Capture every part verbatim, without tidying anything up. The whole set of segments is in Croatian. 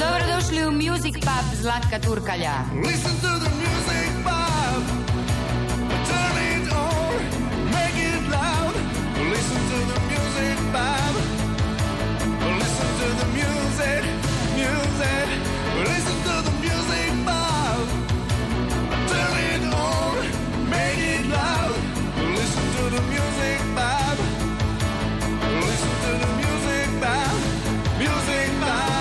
Dobrodošli u Music Pub Zlatka Turkalja. Listen to the music pub. Turn it on, make it loud. Listen to the music pub. Listen to the music, music. Listen to the music pub. Turn it on, make it loud. Listen to the music pub. Listen to the music pub. Music pub.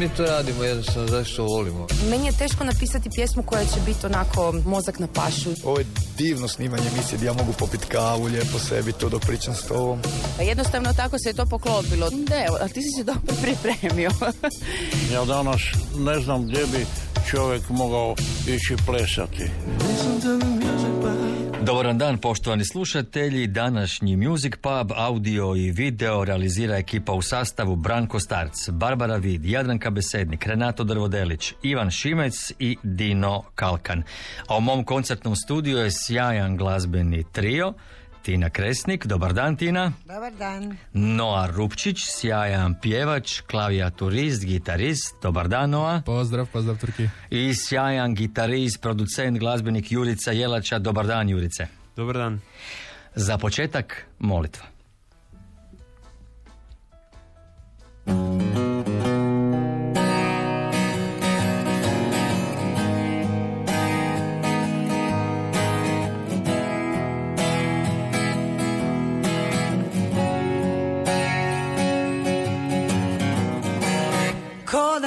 Mi to radimo jednostavno zašto volimo. Meni je teško napisati pjesmu koja će biti onako mozak na pašu. Ovo je divno snimanje emisije, ja mogu popit kavu, lijepo sebi to dok pričam s tobom. Pa jednostavno tako se je to poklopilo. Ne, a ti si se dobro pripremio. Ja danas ne znam gdje bi čovjek mogao ići plesati. Dobar dan, poštovani slušatelji. Današnji Music Pub, audio i video realizira ekipa u sastavu Branko Starc, Barbara Vid, Jadranka Besednik, Renato Drvodelić, Ivan Šimec i Dino Kalkan. A u mom koncertnom studiju je sjajan glazbeni trio. Tina Kresnik, dobar dan Tina. Dobar dan. Noah Rupčić, sjajan pjevač, klavijaturist, gitarist, dobar dan Noah. Pozdrav, pozdrav Turki. I sjajan gitarist, producent, glazbenik Jurica Jelača, dobar dan Jurice. Dobar dan. Za početak molitva.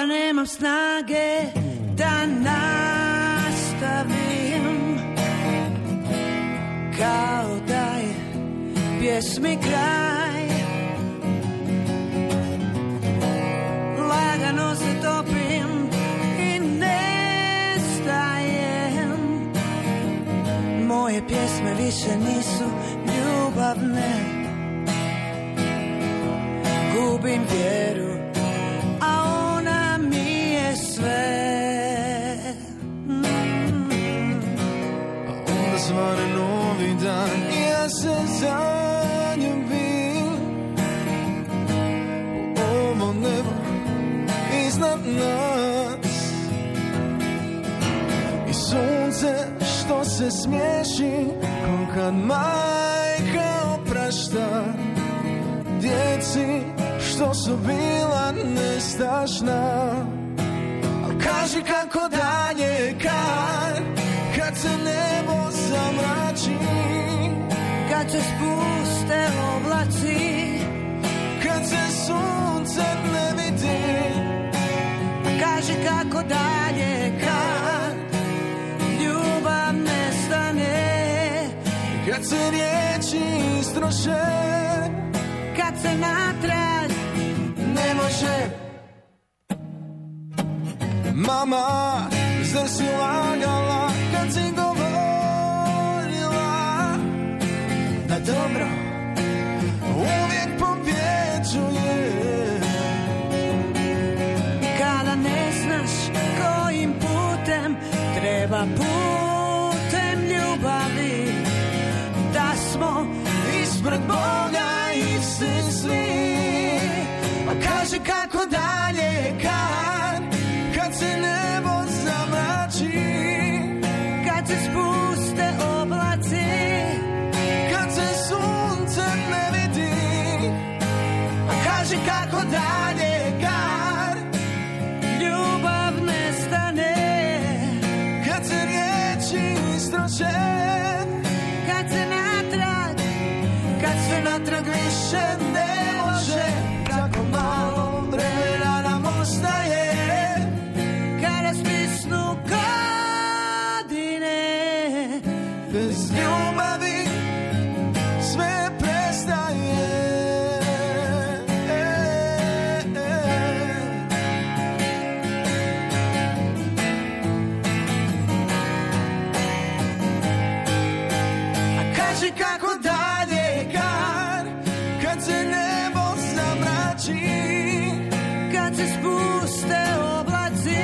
Nemam snage da nastavim, kao da je pjesmi kraj. Lagano se topim i nestajem. Moje pjesme više nisu ljubavne. Gubim vjeru, a mm-hmm. A onda svane novi dan i ja se zaljubim u ovo nebo iznad nas i sunce što se smiješi ko kad majka oprašta djeci što su bila nestašna. Kaži kako dalje, kad, kad se nebo zamrači, kad se spuste oblaci, kad se sunce ne vidi. Kaži kako dalje, kad ljubav nestane, kad se riječi istroše, kad se natrag ne može. Mama, zar si lagala kad si govorila da dobro uvijek pobjeđuje? Kada ne znaš kojim putem treba, putem ljubavi, da smo ispred Boga isti svi. A kaži kako dalje, kad kad se nebo zamrači, kad se spuste oblaci, kad se sunce ne vidi. A kaži kako dalje, kad ljubav nestane, kad se riječi istroše, kad se natrag natrag više ne može, kako malo vremena nam ostaje, kada spisnu godine. Bez ljubavi sve prestaje. Kako dalje, kad, kad se nebo zamrači, kad se spuste oblaci,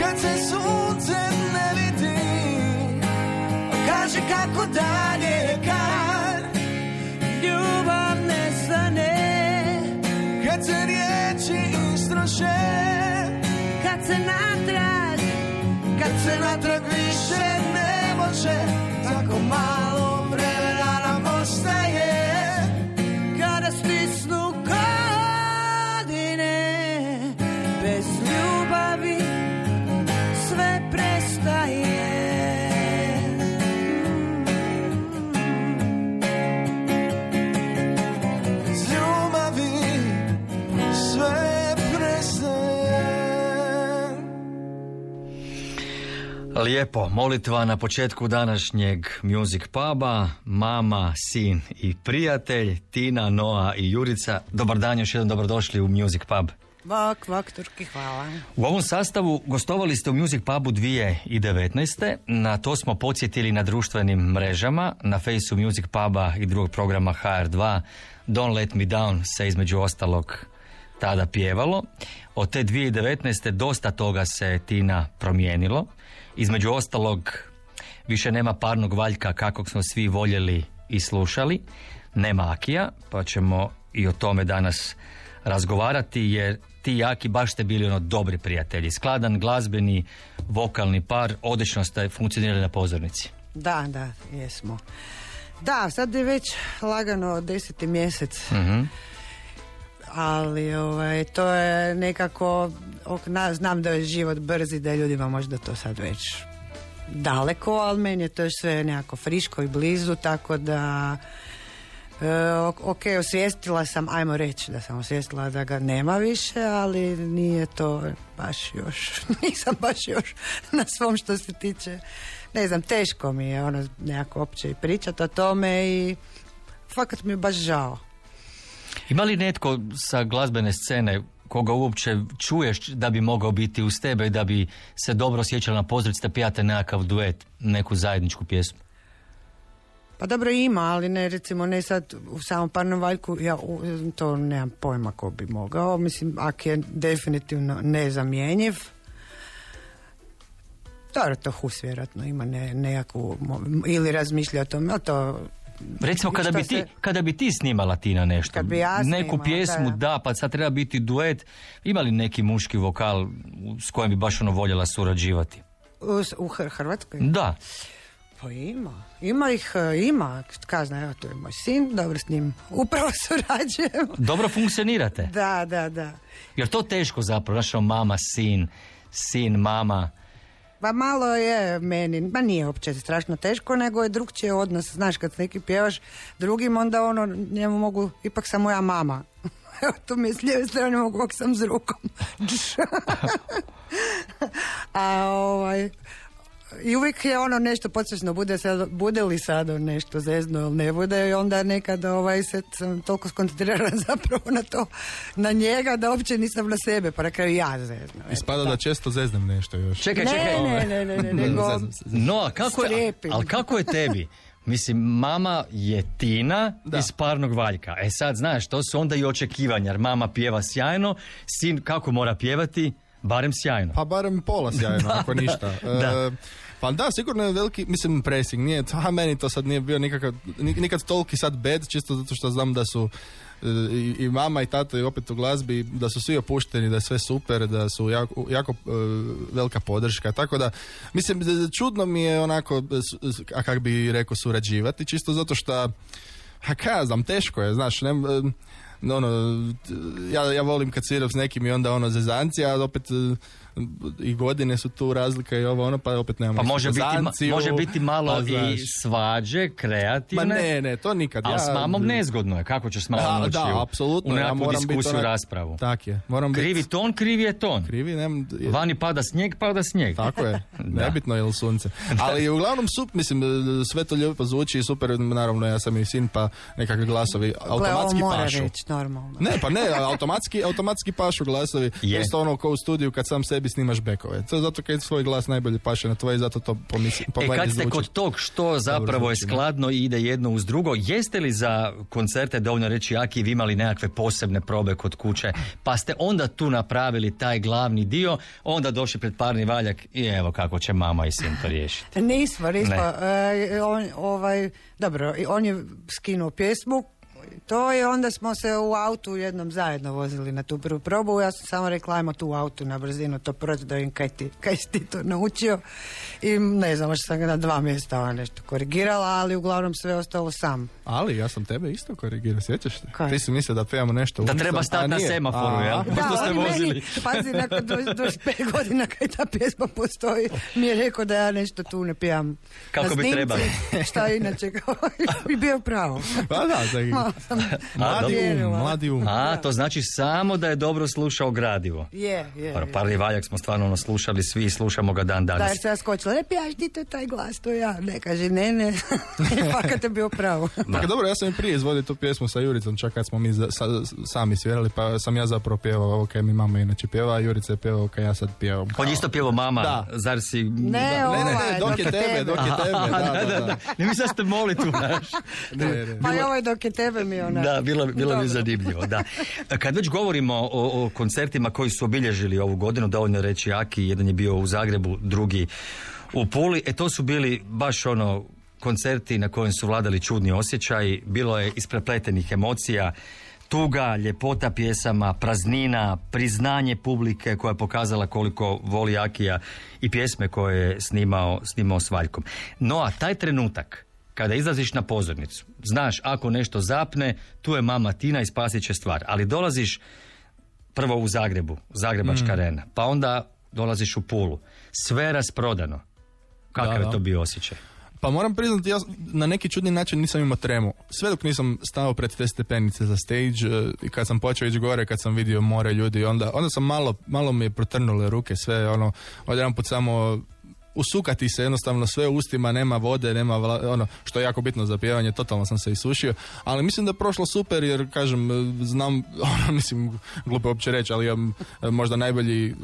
kad se sunce ne vidi. Kaži kako dalje, kad ljubav nestane, kad se riječi istroše, kad se natrag, kad se natrag više ne može, tako malo lijepo, molitva na početku današnjeg Music Puba, mama, sin i prijatelj, Tina, Noa i Jurica. Dobar dan, još jednom dobrodošli u Music Pub. Bok, bok, Turki, hvala. U ovom sastavu gostovali ste u Music Pubu dvije tisuće devetnaeste. Na to smo podsjetili na društvenim mrežama, na fejsu Music Puba i drugog programa ha er dva. Don't Let Me Down se između ostalog tada pjevalo. Od te dvije tisuće devetnaeste. dosta toga se, Tina, promijenilo. Između ostalog, više nema Parnog Valjka kakvog smo svi voljeli i slušali. Nema Akija, pa ćemo i o tome danas razgovarati, jer ti i Aki baš ste bili ono dobri prijatelji. Skladan, glazbeni, vokalni par, odlično ste funkcionirali na pozornici. Da, da, jesmo. Da, sad je već lagano deseti mjesec. Mm-hmm. Ali ovaj, to je nekako, ok, na, znam da je život brzi, da je ljudima možda to sad već daleko, ali meni je to sve nekako friško i blizu, tako da e, ok, osvijestila sam, ajmo reći da sam osvijestila da ga nema više, ali nije to baš još, nisam baš još na svom što se tiče, ne znam, teško mi je ono nekako opće i pričati o tome i fakat mi je baš žao. Ima li netko sa glazbene scene koga uopće čuješ da bi mogao biti uz tebe i da bi se dobro osjećala na pozornici, da pijate nekakav duet, neku zajedničku pjesmu? Pa dobro, ima, ali ne, recimo ne sad u samom Parnom Valjku, ja to nemam pojma ko bi mogao. Mislim, Aki je definitivno nezamjenjiv. Dobro, to Hus vjerojatno ima ne, nekakvu, ili razmišlja o tome, ali to... Recimo kada bi, ti, se... kada bi ti snimala, Tina, nešto, kad bi ja snimala, neku pjesmu, da, da, pa sad treba biti duet, ima li neki muški vokal s kojim bi baš ono voljela surađivati? U, u Hrvatskoj? Da. Pa ima, ima ih, ima, kazna, evo to je moj sin, dobro s njim upravo surađujem. Dobro funkcionirate? Da, da, da. Jer to teško zapravo, našao mama, sin, sin, mama... Pa malo je meni, pa nije uopće strašno teško, nego je drugčiji odnos. Znaš, kad neki pjevaš drugim, onda ono, njemu mogu, ipak sam moja mama. Evo, tu mi je s lijeve strane mogu, kako sam s rukom. A ovaj... I uvijek je ono nešto podsvjesno, bude, sad, bude li sad nešto zezno ili ne bude, i onda nekad ovaj, se sam toliko skoncentrirana zapravo na to, na njega, da uopće nisam na sebe, pa na kraju ja zezno. Ispada da često zeznem nešto još. Čekaj, ne, čekaj. Ne, ne, ne, ne, ne, nego no, kako je, ali kako je tebi? Mislim, mama je Tina, da, iz Parnog Valjka. E sad, znaš, to su onda i očekivanja, jer mama pjeva sjajno, sin kako mora pjevati? Barem sjajno. Pa barem pola sjajno, da, ako da, ništa. Da. E, pa da, sigurno je veliki, mislim, pressing. Nije, a meni to sad nije bio nikakav, nikad toliki sad bed, čisto zato što znam da su i, i mama i tata i opet u glazbi, da su svi opušteni, da je sve super, da su jako, jako e, velika podrška. Tako da, mislim, čudno mi je onako, a kak bi rekao, surađivati, čisto zato što, a kaj znam, teško je, znaš, ne... Ono, ja, ja volim kad sviram s nekim i onda ono zezanci, a opet i godine su tu razlika i ovo ono, pa opet nemamo. Pa može biti, može biti malo pa, i svađe, kreativne. Ma ne, ne, to nikad. Ali ja, s mamom nezgodno je, kako ćeš s mamom ući u nekakvu ja, diskusiju, ona, raspravu. Tak je. Moram krivi biti... ton, krivi je ton. Krivi, nem, je... Vani pada snijeg, pada snijeg. Tako je, nebitno je li sunce. Ali uglavnom, sup, mislim, sve to lijepo zvuči i super, naravno ja sam i sin, pa nekakvi glasovi automatski Gleo, pašu. Reći, ne, pa ne, automatski, automatski pašu glasovi. Je. Isto ono kao u studiju kad sam sebi snimaš bekove. To je zato kad svoj glas najbolje paše na tvoje, zato to pomislim. E kad ste kod tog što zapravo je skladno i ide jedno uz drugo, jeste li za koncerte, dovoljno reći Aki, vi imali nekakve posebne probe kod kuće, pa ste onda tu napravili taj glavni dio, onda došli pred Parni Valjak i evo kako će mama i sin to riješiti. Nismo, nismo. Ne. E, on, ovaj, dobro, on je skinuo pjesmu, to je, onda smo se u autu jednom zajedno vozili na tu prvu probu. Ja sam samo rekla, ajmo tu u autu na brzinu to proći da im kaj ti, kaj ti to naučio. I ne znam, možda sam ga na dva mjesta nešto korigirala, ali uglavnom sve ostalo sam. Ali ja sam tebe isto korigirao, sjećaš se? Kaj? Ti si mislio da pijamo nešto. Da umsam, treba stati na semaforu, jel? Pošto ste vozili. Meni, pazi, nakon dvadeset pet godina kad ta pjesma postoji, mi je rekao da ja nešto tu ne pijam. Kako bi trebalo. Šta inače, kao bi bio pravo. Pa da, da. Mladi um, mladi um. A, to znači samo da je dobro slušao gradivo. Je, je. Par, Parni Valjak smo stvarno ono slušali svi i slušamo ga dan danas. Da, jer se ja skočila, ne pijaš ti to taj glas, to ja. Ne, kaže, ne, ne. Fakat je bio pravo. Dakle, dobro, ja sam i prije izvodio tu pjesmu sa Juricom, čak kad smo mi za, sa, sami svirali, pa sam ja zapravo pjevao ovo kaj mi mama inače pjeva, a Jurica je pjevao kaj ja sad pjevam. On isto pjevao mama, da. Zar si... Ne, ne, ovaj, ne, ne, dok, dok je tebe, tebe. dok je tebe. Aha, da, da, da, da. Da. Ne mi sad ste moli tu, znaš. Pa je ovaj dok je tebe. Da, bilo, bilo mi zanimljivo, da. Kad već govorimo o, o koncertima koji su obilježili ovu godinu, dovoljno reći Aki, jedan je bio u Zagrebu, drugi u Puli, e to su bili baš ono koncerti na kojem su vladali čudni osjećaji, bilo je isprepletenih emocija, tuga, ljepota pjesama, praznina, priznanje publike koja je pokazala koliko voli Akija i pjesme koje je snimao, snimao s Valjkom. No, a taj trenutak kada izlaziš na pozornicu, znaš, ako nešto zapne, tu je mama Tina i spasit će stvar. Ali dolaziš prvo u Zagrebu, Zagrebačka mm. arena, pa onda dolaziš u Pulu. Sve je rasprodano. Kakav da, da. je to bio osjećaj? Pa moram priznati, ja na neki čudni način nisam imao tremu. Sve dok nisam stao pred te stepenice za stage, kad sam počeo ići gore, kad sam vidio more ljudi, onda, onda sam malo, malo mi je protrnule ruke, sve ono, odjedan put samo... usukati se jednostavno sve u ustima, nema vode, nema vla, ono što je jako bitno za pjevanje, totalno sam se isušio, ali mislim da je prošlo super jer kažem, znam, ono, mislim, glupo uopće reći, ali ja možda najbolji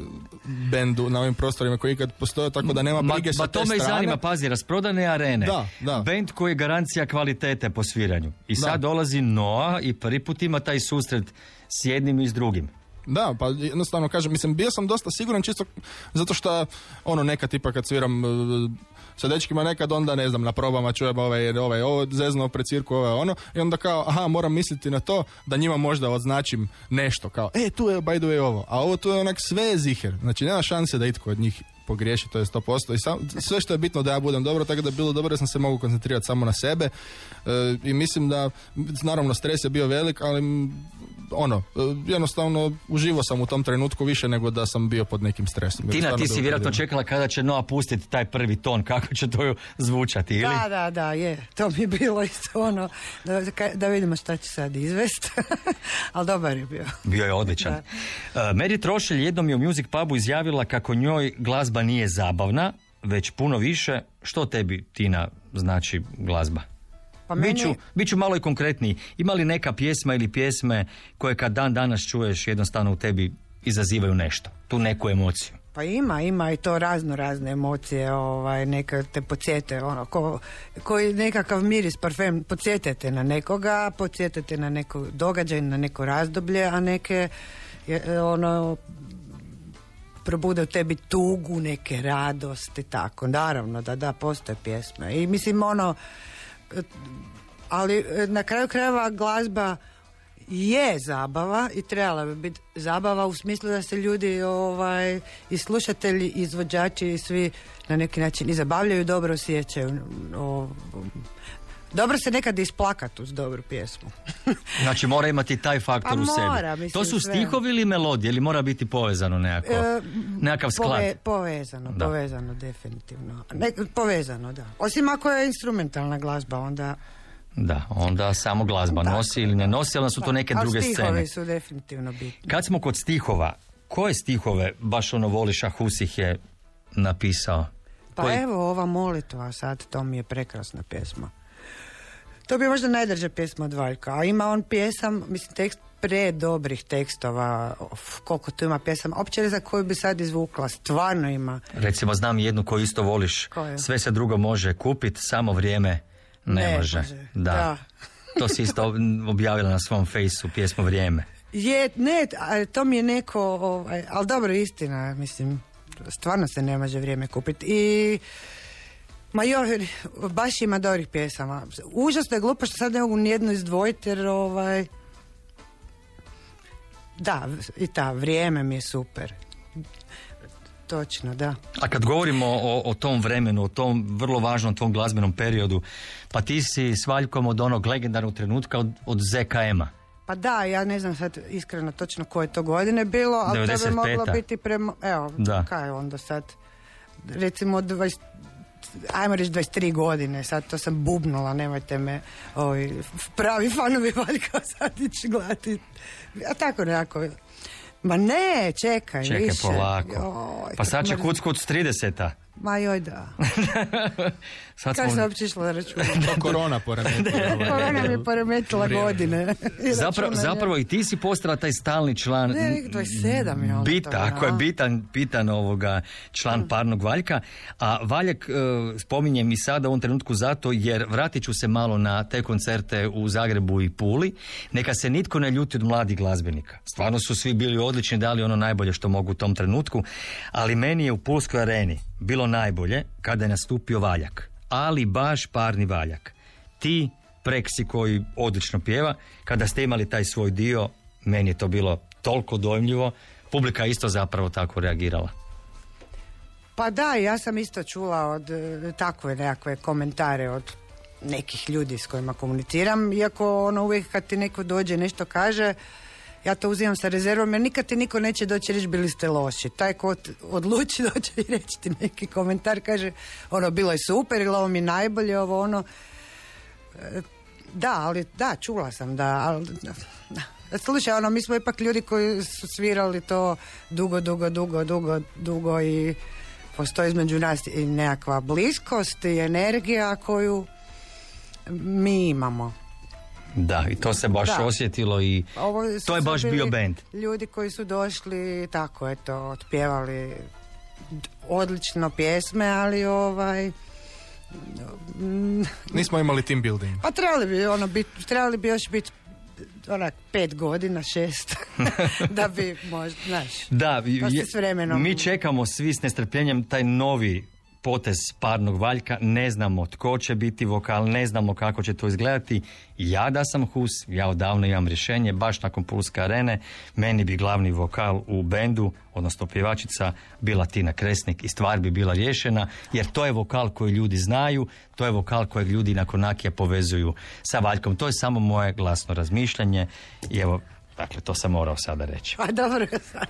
bend na ovim prostorima koji ikad postoje, tako da nema brige sa te strane. Ma to me i zanima, pazi, rasprodane arene, da, da. Bend koji je garancija kvalitete po sviranju i sad da. Dolazi Noah i prvi put ima taj susret s jednim i s drugim. Da, pa jednostavno kažem, mislim, bio sam dosta siguran čisto zato što, ono, nekad tipa kad sviram sa dečkima nekad onda, ne znam, na probama čujem ovaj, ovaj, ovo zezno pred cirku, ovaj, ono, i onda kao, aha, moram misliti na to da njima možda označim nešto, kao, e, tu je, by the way, ovo, a ovo tu je onak sve ziher, znači nema šanse da itko od njih pogriješi, to je sto posto i sam, sve što je bitno da ja budem dobro, tako da je bilo dobro da sam se mogu koncentrirati samo na sebe e, i mislim da, naravno, stres je bio velik, ali ono, jednostavno uživo sam u tom trenutku više nego da sam bio pod nekim stresom. Tina, ti si vjerojatno čekala kada će Noah pustiti taj prvi ton, kako će to zvučati, ili? Da, da, da, je, to mi je bilo isto ono, da, da vidimo šta će sad izvesti, ali dobar je bio. Bio je odličan. Uh, Merit Rošelj jednom je u Music Pubu izjavila kako njoj glazba nije zabavna, već puno više. Što tebi, Tina, znači glazba? Pa meni... Biću, biću malo i konkretniji. Ima li neka pjesma ili pjesme koje kad dan danas čuješ jednostavno u tebi izazivaju nešto, tu neku emociju? Pa ima, ima i to razno razne emocije, ovaj, neka te podsjete, ono, ko, koji nekakav miris, parfem, podsjetete na nekoga, podsjetete na neko događaj, na neko razdoblje, a neke, ono... probude u tebi tugu, neke radosti, tako, naravno, da, da, postoje pjesme. I mislim, ono, ali na kraju krajeva glazba je zabava i trebala bi biti zabava u smislu da se ljudi, ovaj, i slušatelji, i izvođači, i svi na neki način i zabavljaju, dobro osjećaju, o, Dobro se nekad isplakati uz dobru pjesmu. Znači mora imati taj faktor pa u sebi. Mora, mislim, to su stihovi ili melodije ili mora biti povezano nekako? E, nekakav sklad? Pove, povezano, da. povezano definitivno. Ne, povezano, da. Osim ako je instrumentalna glazba, onda... Da, onda samo glazba da, nosi ili ne nosi, ali onda su to neke druge scene. Ali stihovi su definitivno bitni. Kad smo kod stihova, koje stihove baš ono voliš, a Husih je napisao? Pa koji... evo ova molitva sad, to mi je prekrasna pjesma. To bi možda najdraža pjesma od Valjka, a ima on pjesam, mislim, tekst pre dobrih tekstova, of, koliko tu ima pjesama, opće za koju bi sad izvukla, stvarno ima. Recimo, znam jednu koju isto voliš, koju? Sve se drugo može kupiti, samo vrijeme ne, ne može. može. Da. da. To si isto objavila na svom fejsu, pjesmu Vrijeme. Je, ne, to mi je neko, ovaj, ali dobro, istina, mislim, stvarno se ne može vrijeme kupiti i... Ma joj, baš ima dobrih pjesama. Užasno je glupo što sad ne mogu nijedno izdvojiti jer ovaj... Da, i ta Vrijeme mi je super. Točno, da. A kad govorimo o, o tom vremenu, o tom vrlo važnom tom glazbenom periodu, pa ti si s Valjkom od onog legendarnog trenutka od, od Z K M-a. Pa da, ja ne znam sad iskreno točno koje to godine bilo, ali devedeset peta. To bi moglo biti prema... Evo, da. Kaj onda sad? Recimo dvadeset... ajmo reći dvadeset tri godine, sad to sam bubnula, nemojte me ovaj, pravi fanovi Valjka sad ići gledati. A tako nekako. Ma ne, čekaj, čekaj više. Čekaj polako. Joj, pa sad će kuc kuc trideseta. Ma joj da. Sad smo... Kaj sam uopće išla računa? To korona poremetila. Korona mi je poremetila godine. Zapra, zapravo i ti si postala taj stalni član... Ne, dvadeset sedam je ono bita, to. Ako je bitan, bitan ovoga član Parnog Valjka. A Valjak uh, spominjem i sada u ovom trenutku zato jer vratit ću se malo na te koncerte u Zagrebu i Puli. Neka se nitko ne ljuti od mladih glazbenika. Stvarno su svi bili odlični, dali ono najbolje što mogu u tom trenutku. Ali meni je u Pulskoj areni bilo najbolje kada je nastupio Valjak, ali baš Parni Valjak. Ti, Preksi koji odlično pjeva, kada ste imali taj svoj dio, meni je to bilo toliko dojmljivo, publika isto zapravo tako reagirala. Pa da, ja sam isto čula od takve nekakve komentare od nekih ljudi s kojima komuniciram, iako ono uvijek kad ti neko dođe nešto kaže... Ja to uzimam sa rezervom jer nikad ti niko neće doći reći bili ste loši. Taj ko odluči doći i reći ti neki komentar, kaže ono bilo je super ili ovo mi je najbolje, ovo ono. Da, ali da, čula sam da, ali, da. Slušaj, ono, mi smo ipak ljudi koji su svirali to dugo, dugo, dugo, dugo, dugo i postoji između nas i nekakva bliskost i energija koju mi imamo. Da, i to se baš da. osjetilo i to je baš bio bend. Ljudi koji su došli, tako eto, otpjevali odlično pjesme, ali ovaj... Nismo imali team building. Pa trebali bi, ono, bit, trebali bi još biti onak pet godina, šest, da bi možda, znaš, da, je, s vremenom... Mi čekamo svi s nestrpljenjem taj novi... potez Parnog Valjka, ne znamo tko će biti vokal, ne znamo kako će to izgledati. Ja da sam Hus, ja odavno imam rješenje, baš nakon Pulske arene, meni bi glavni vokal u bendu, odnosno pjevačica, bila Tina Kresnik i stvar bi bila riješena, jer to je vokal koji ljudi znaju, to je vokal kojeg ljudi nakon Akija povezuju sa Valjkom. To je samo moje glasno razmišljanje i evo, dakle, to sam morao sada reći. A dobro je sad.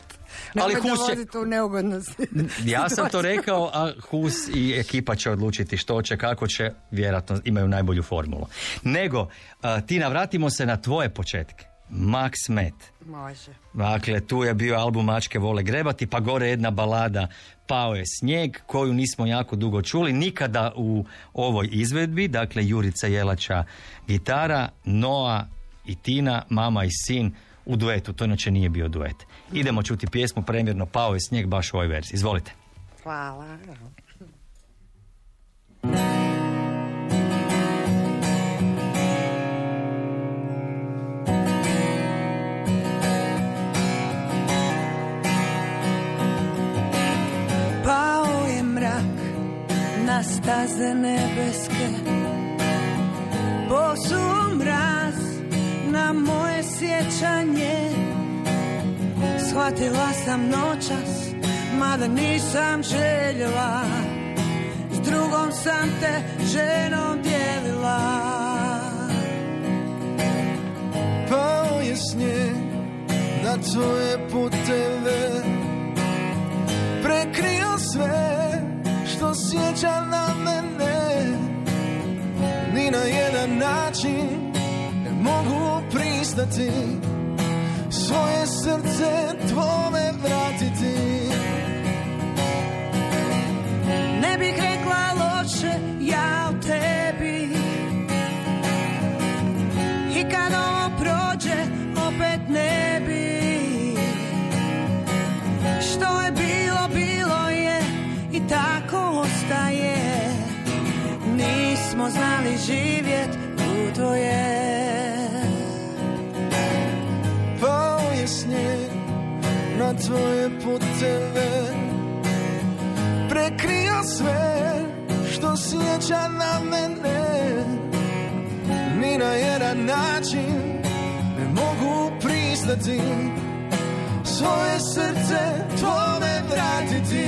Nemoj ali Hus će... u neugodnost. Ja sam to rekao, a Hus i ekipa će odlučiti što će, kako će, vjerojatno imaju najbolju formulu. Nego, uh, Tina, vratimo se na tvoje početke. Max Met. Može. Dakle, tu je bio album Mačke vole grebati, pa gore jedna balada Pao je snijeg, koju nismo jako dugo čuli, nikada u ovoj izvedbi, dakle, Jurica Jelača gitara, Noah i Tina, mama i sin, u duetu, to inače nije bio duet. Idemo čuti pjesmu premjerno Pao je snijeg baš u ovoj verziji. Izvolite. Hvala. Pao je mrak na staze nebeske, posuo mraz na moje sjećanje. Shvatila sam noćas, mada nisam željela, s drugom sam te ženom dijelila. na tvoje puteve, prekrio sve što sjeća na mene. Ni na jedan način ne mogu pristati, svoje srce tvome vratiti. Ne bih rekla loše ja o tebi, i kad ovo prođe opet ne bi. Što je bilo, bilo je i tako ostaje. Nismo znali živjet u tvoje. Pao je snijeg na tvoje puteve, prekrio sve što sjeća na mene. Ni na jedan način ne mogu pristati, svoje srce tvome vratiti.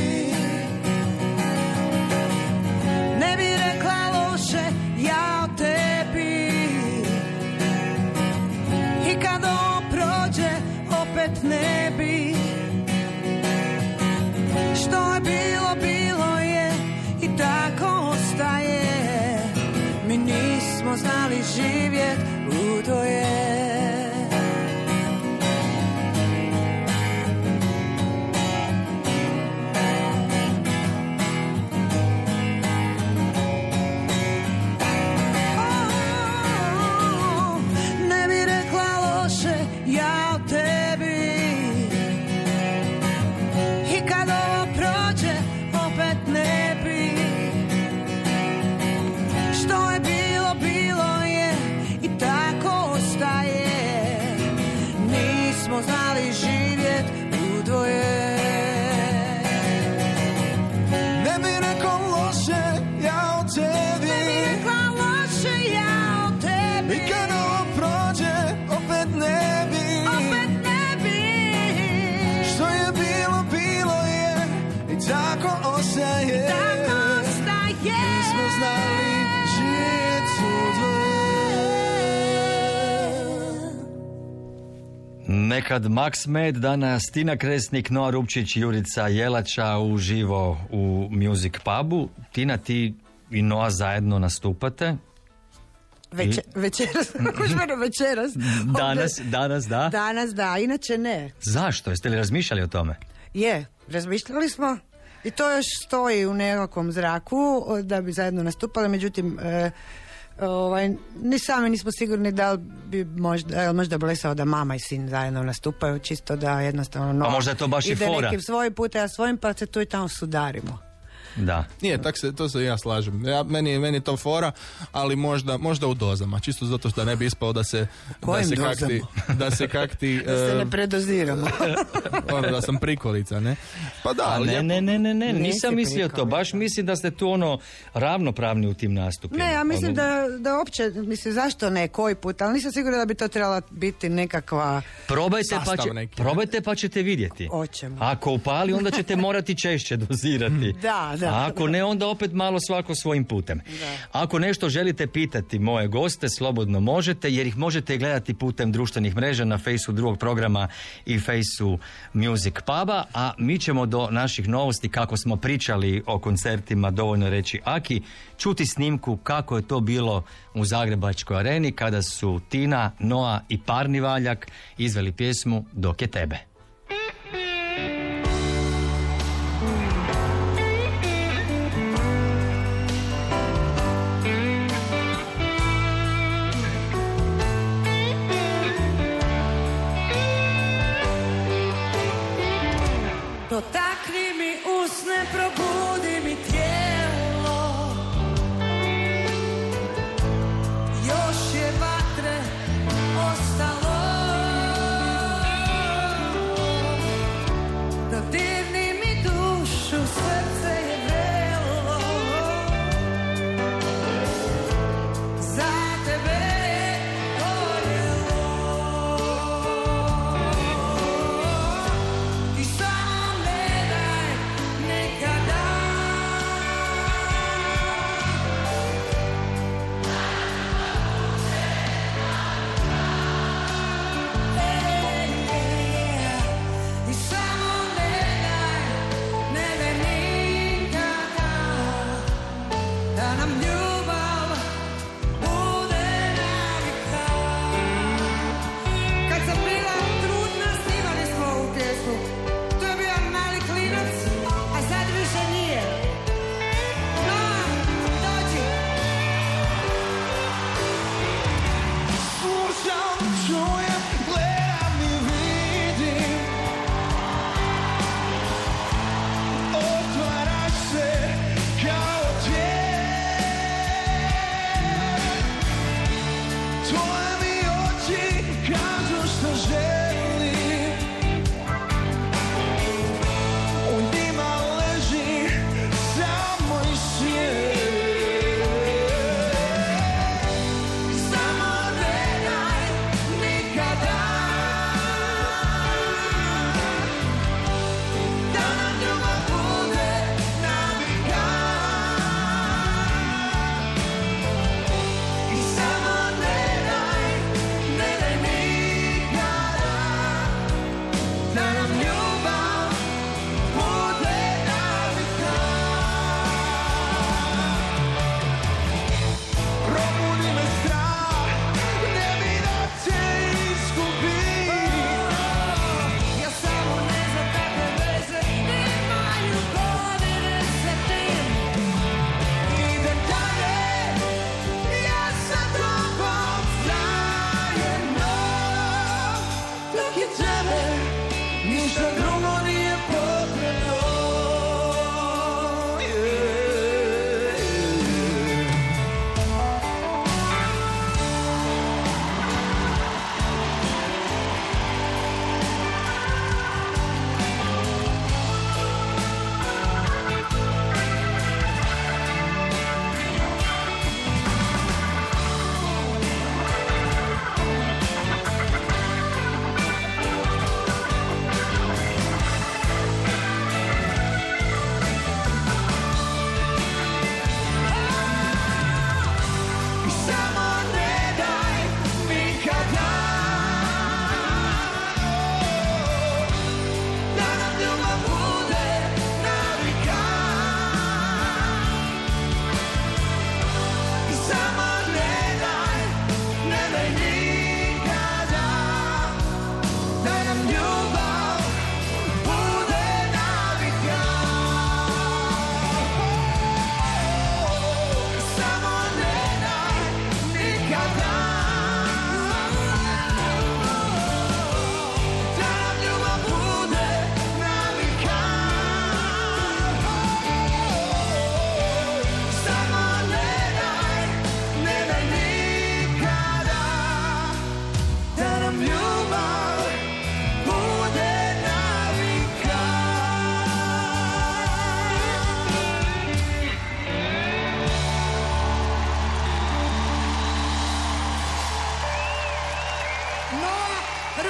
Ne bi rekla loše ja o tebi, i kad ovo prođe opet ne bi. Što je bilo, bilo je i tako ostaje. Mi nismo znali živjet ludo je. Nekad Max Med, danas Tina Kresnik, Noah Rupčić, Jurica Jelača uživo u Music Pubu. Tina, ti i Noah zajedno nastupate. Veče, večeras, večeras. Danas, Onda, danas, da? Danas, da, inače ne. Zašto? Jeste li razmišljali o tome? Je, razmišljali smo i to još stoji u nekakvom zraku da bi zajedno nastupali, međutim... E, Ovaj, ni sami nismo sigurni da li bi možda, možda blesao da mama i sin zajedno nastupaju, čisto da jednostavno no, pa možda je to baš i fora. Ide nekim svoj put, a svojim pa se tu i tamo sudarimo. Da. Nije, tak se, to se ja slažem. Ja, meni, meni je to fora, ali možda, možda u dozama. Čisto zato što ne bi ispao da se... Kojim dozama? Da se dozama? kakti... Da se, kakti, da se ne predoziramo. Ono, da sam prikolica, ne? Pa da, ali... Ne, ne, ne, ne, ne. nisam mislio to. Baš mislim da ste tu ono ravnopravni u tim nastupima. Ne, ja mislim da, da opće, mislim, zašto ne, koji put, ali nisam sigurna da bi to trebala biti nekakva... Probajte, pa, će, neki, probajte pa ćete vidjeti. Oćemo. Ako upali, onda ćete morati češće dozirati. Da, da. A ako ne, onda opet malo svako svojim putem. Da. Ako nešto želite pitati moje goste, slobodno možete, jer ih možete gledati putem društvenih mreža na fejsu Drugog programa i fejsu Music Puba, a mi ćemo do naših novosti, kako smo pričali o koncertima, dovoljno reći Aki, čuti snimku kako je to bilo u Zagrebačkoj areni kada su Tina, Noah i Parni Valjak izveli pjesmu Dok je tebe. Dotakni mi usne, probudi mi tijelo, još je vatre ostalo.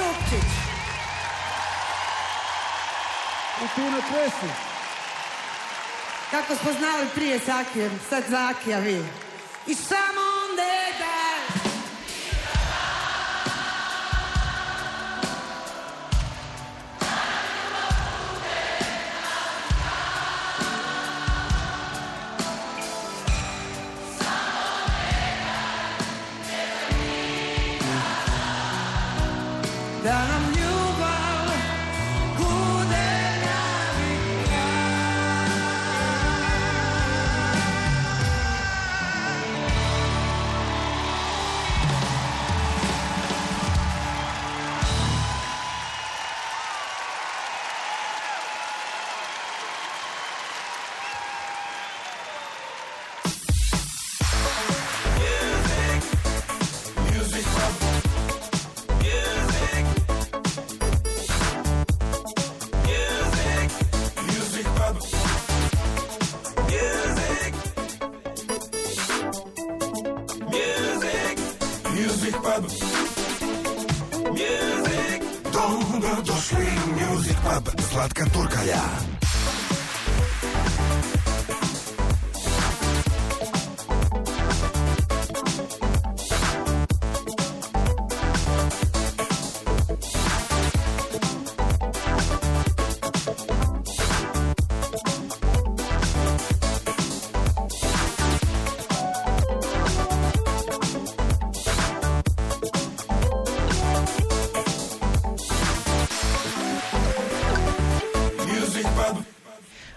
Rupčić. I Tina Kresnik. Kako smo znali prije s Akijem, sad za Akija vi. I samo onda da... Da nam ljubav bude navika. Music, music pop. Došli Music Pub Zlatka Turkalja.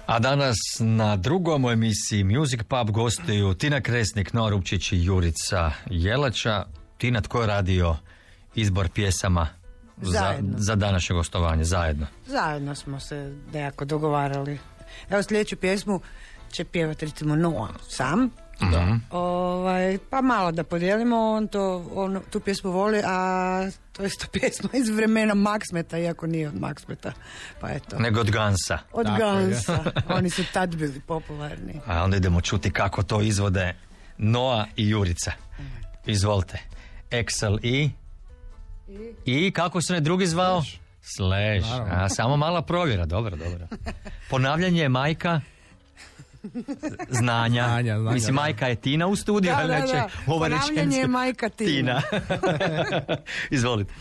A danas na drugom emisiji Music Pub gostuju Tina Kresnik, Noah Rupčić i Jurica Jelača. Tina, tko je radio izbor pjesama za, za današnje gostovanje? Zajedno. Zajedno smo se nekako dogovarali. Evo, sljedeću pjesmu će pjevati recimo Noah sam. Da. Ovaj, pa malo da podijelimo, on, to, on tu pjesmu voli, a to je isto pjesma iz vremena Maxmeta, iako nije od Maxmeta, pa eto. Nego od Gansa. Od tako, Gansa, oni su tad bili popularni. A onda idemo čuti kako to izvode Noah i Jurica. Izvolite. Excel i... I, I kako se ne drugi zvao? Slash. Slash. A, samo mala provjera, dobro, dobro. Ponavljanje je majka... Znanja. znanja, znanja Mislim, da. Majka je Tina u studiju, ali neće ovo rečenstvo. Ponavljanje je majka Tina. Tina. Izvolite.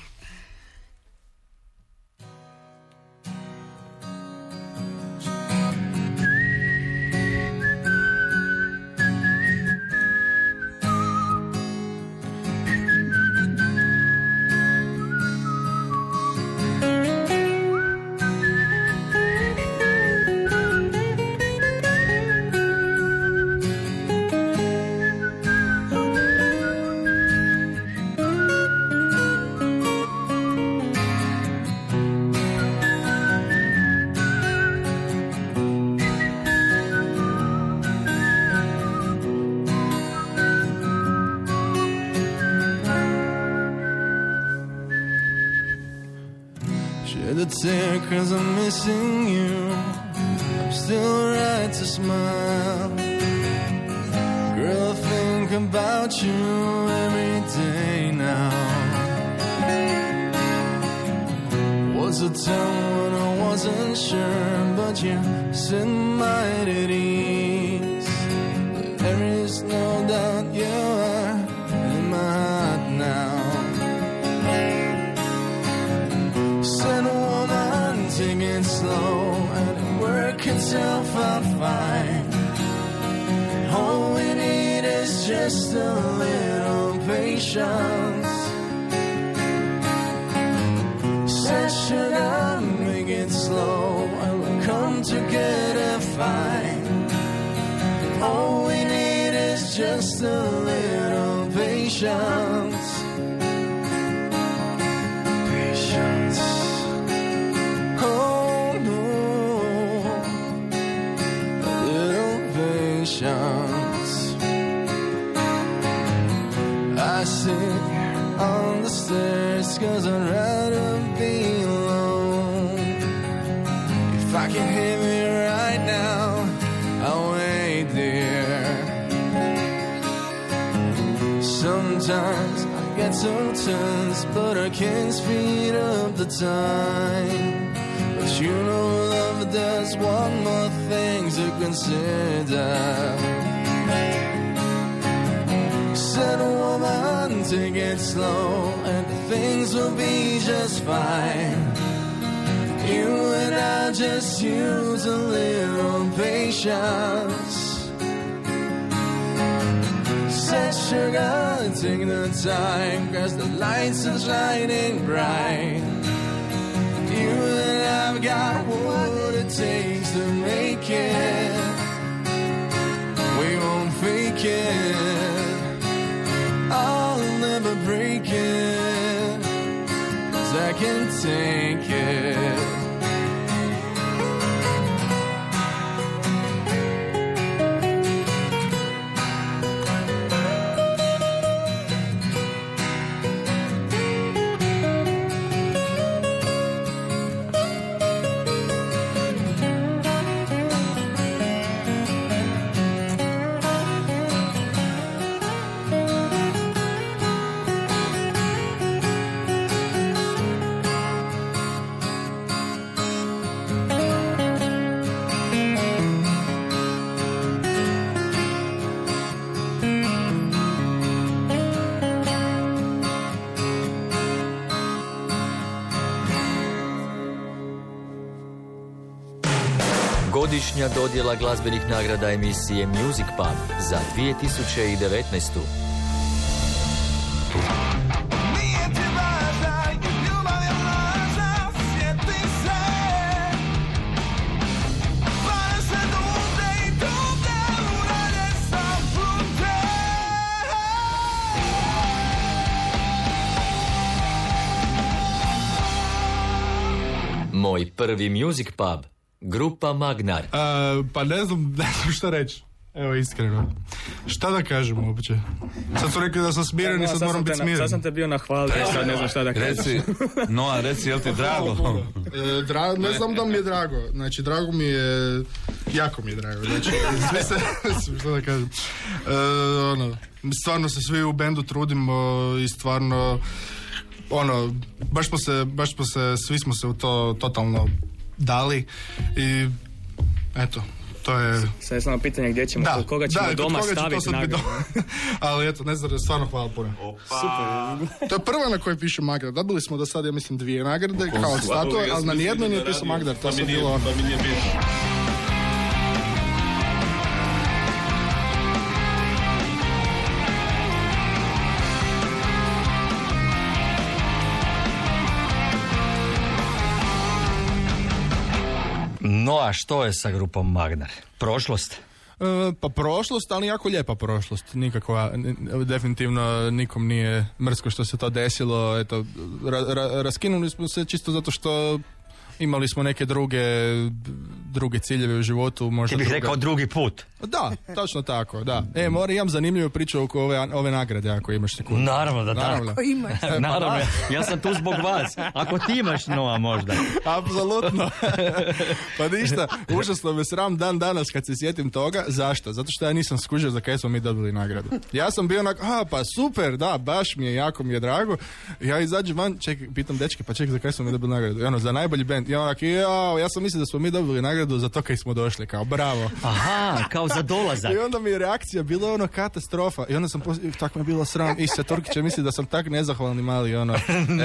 Cause I'm missing you, I'm still right to smile. Girl, I think about you every day now. Was a time when I wasn't sure, but you set my head at ease. There is no doubt you are in my heart now. Send singing slow and it work itself out fine. All we need is just a little patience. Session and make it slow and we'll come together fine. All we need is just a little patience. Patience. I sit on the stairs cause I'd rather be alone. If I can hear me right now, I'll wait there. Sometimes I get so tense, but I can't speed up the time. But you know, love, there's one more thing to consider. Said woman, take it slow, and things will be just fine. You and I just use a little patience. Said sugar, take the time, cause the lights are shining bright. You and I've got what it takes to make it. We won't fake it, I'll never break it, cause I can take it. Godišnja dodjela glazbenih nagrada emisije Music Pub za dvije tisuće devetnaestu. Moj prvi Music Pub. Grupa Magnar. A, pa ne znam, ne znam šta reći. Evo, iskreno. Šta da kažem uopće? Sad su rekli da sam smiren i sad moram biti smiren. Sad sam te bio nahvalio, sad ne znam šta da kažem. Reci, Noa, reci, jel ti drago? E, dra, ne znam da mi je drago. Znači, drago mi je... Jako mi je drago. Znači, svi se... šta da kažem? E, ono, stvarno se svi u bendu trudimo i stvarno... Ono, baš smo se... Baš smo se... Svi smo se u to totalno... dali i eto, to je... Sad je samo pitanje gdje ćemo, da, koga ćemo da, doma koga staviti nagradu. Ali eto, ne znam, stvarno hvala puno. Super. To je prva na kojoj piše Magnar. Dobili smo do sada, ja mislim, dvije nagrade kao statue, ali na nijednoj nije pisao Magnar. To je bilo ono. No, a što je sa grupom Magnar? Prošlost? E, pa prošlost, ali jako lijepa prošlost. Nikakva, definitivno nikom nije mrsko što se to desilo. Eto, ra, ra, raskinuli smo se čisto zato što imali smo neke druge, druge ciljeve u životu. Možda ti bih druga... rekao drugi put. Da, točno tako, da. E, mora, imam zanimljivu priču oko ove, ove nagrade, ako imaš sekundu. Naravno da naravno. Tako. Imaš. E, naravno, pa, ja, ja sam tu zbog vas. Ako ti imaš, Noa, možda. Apsolutno. Pa ništa, užasno me sram dan danas kad se sjetim toga. Zašto? Zato što ja nisam skužio za kaj smo mi dobili nagradu. Ja sam bio onak, a, pa super, da, baš mi je, jako mi je drago. Ja izađem van, ček, pitam dečke, pa ček, za kaj smo mi dobili nagradu? I ono, za najbolji band. I onak, jao, ja sam mislio da smo mi dobili nagradu za to kaj smo došli, kao bravo. Aha, kao za dolazak. I onda mi je reakcija bila ono katastrofa. I onda sam, posl- tako me bilo sram. I se Turkića misli da sam tak nezahvalni mali, ono,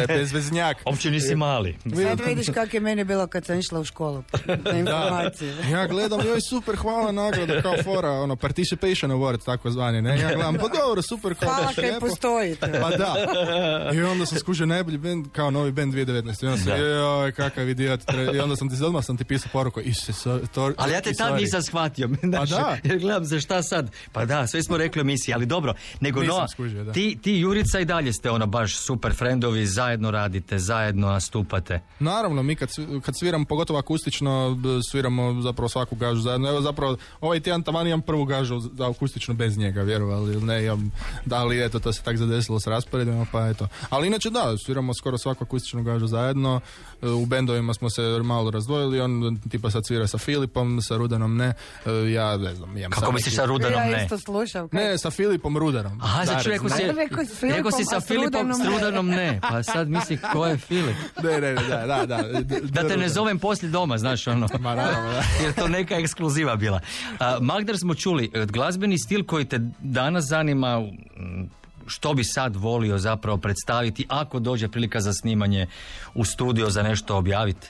e, bezveznjak. Opće nisi mali. Sad vidiš kak je meni bilo kad sam išla u školu. Na informacije. Ja gledam, joj, super, hvala nagrada, kao fora, ono, participation award, tako zvanje, ne? Ja gledam, pa dobro, super, kao hvala kaj postojite. Pa da. I onda sam skužio najbolji band, kao novi band dvije tisuće devetnaeste. I onda sam, joj, kakav idiot. I onda sam ti zadmah, sam ti pisao poruku, Isuse, tor- ali ja te tam nisam shvatio. Znači, da. Jer gledam se šta sad. Pa da, sve smo rekli emisiji, ali dobro. Nego no, skužio, ti, ti Jurica i dalje ste ono baš super friendovi, zajedno radite, zajedno nastupate. Naravno, mi kad, kad sviram, pogotovo akustično, sviramo zapravo svaku gažu zajedno. Evo zapravo, ovaj tjedan taman imam prvu gažu za akustično bez njega, vjerovali ili ne, imam, da li eto, to se tak zadesilo s rasporedima, pa eto. Ali inače da, sviramo skoro svaku akustičnu gažu zajedno, u bendovima smo smo se malo razdvojili, on tipa sad svira sa Filipom, sa Rudanom ne, ja ne znam. Kako misliš sa Rudanom ne? Ja isto slušam. Ne, sa Filipom Rudanom. Aha, znači rekao si, rekao si sa Filipom s Rudanom ne, pa sad misli ko je Filip. Ne, ne, da, da, da. Da te ne zovem poslije doma, znaš ono. Ma naravno, da. Jer to neka ekskluziva bila. Magnar smo čuli, glazbeni stil koji te danas zanima, što bi sad volio zapravo predstaviti ako dođe prilika za snimanje u studio, za nešto objaviti?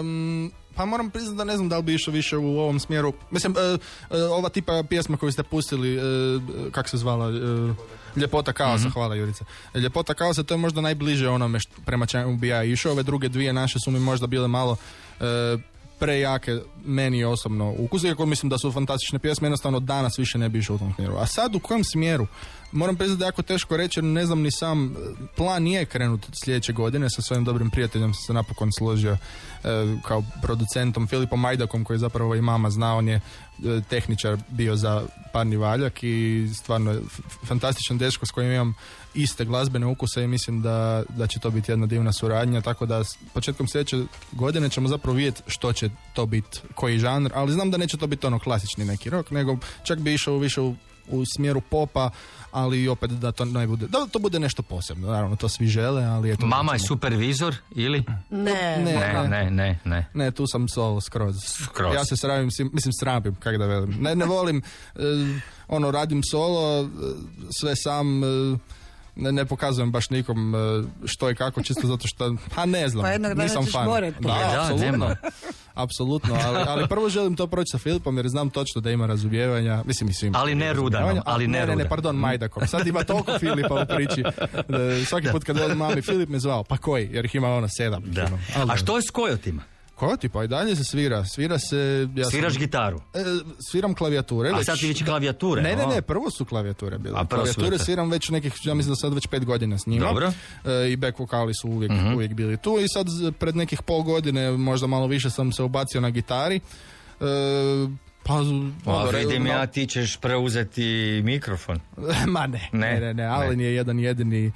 Um, pa moram priznati da ne znam da li bi išao više u ovom smjeru. Mislim, uh, uh, ova tipa pjesma koju ste pustili, uh, kak se zvala... Uh, Ljepota kaosa, mm-hmm. Hvala Jurica. Ljepota kaosa, to je možda najbliže onome što, prema čemu bi ja išao. Ove druge dvije naše su mi možda bile malo... Uh, prejake meni osobno ukuse, iako mislim da su fantastične pjesme, jednostavno danas više ne bi išao u tom smjeru. A sad u kojem smjeru? Moram priznati da je jako teško reći, ne znam ni sam, plan nije krenut sljedeće godine, sa svojim dobrim prijateljem se napokon složio e, kao producentom Filipom Majdakom, koji zapravo i mama zna, on je e, tehničar bio za Parni Valjak i stvarno f- fantastičan dečko s kojim imam iste glazbene ukuse i mislim da, da će to biti jedna divna suradnja, tako da početkom sljedeće godine ćemo zapravo vidjeti što će to biti, koji žanr, ali znam da neće to biti ono klasični neki rock, nego čak bi išao više u, u smjeru popa, ali opet da to ne bude, da to bude nešto posebno, naravno to svi žele, ali eto. Mama je supervizor ili? Ne, ne, ne, ne, ne. Ne, tu sam solo skroz. skroz. Ja se sravim, mislim sravim, kak da velim. Ne, ne volim, eh, ono, radim solo, sve sam... Eh, Ne, ne pokazujem baš nikom što i kako, čisto zato što, ha ne znam, pa nisam fan. Morati. Da, da, apsolutno, apsolutno, ali, ali prvo želim to proći sa Filipom jer znam točno da ima razumijevanja, mislim i svim. Ali ne Rudanom, ali ne, ne, ne, ne, pardon, Majdakom. Sad ima toliko Filipa u priči, da, svaki da. Put kad volim mami, Filip me zvao, pa koji, jer ih ima ono sedam. Da. A što je s Kojotima? Koti, pa i dalje se svira, svira se... Ja Sviraš sam, gitaru? E, sviram klavijature. A sad ti već klavijature? Ne, ne, ne, prvo su klavijature bile. A klavijature sviram već nekih, ja mislim da sad već pet godina s njima. Dobro. E, i back vokali su uvijek, uh-huh. uvijek bili tu i sad pred nekih pol godine, možda malo više sam se ubacio na gitari. E, Pa, pa vidim no. ja, ti ćeš preuzeti mikrofon. Ma ne, ne, ne, ne Alen ne. je jedan jedini,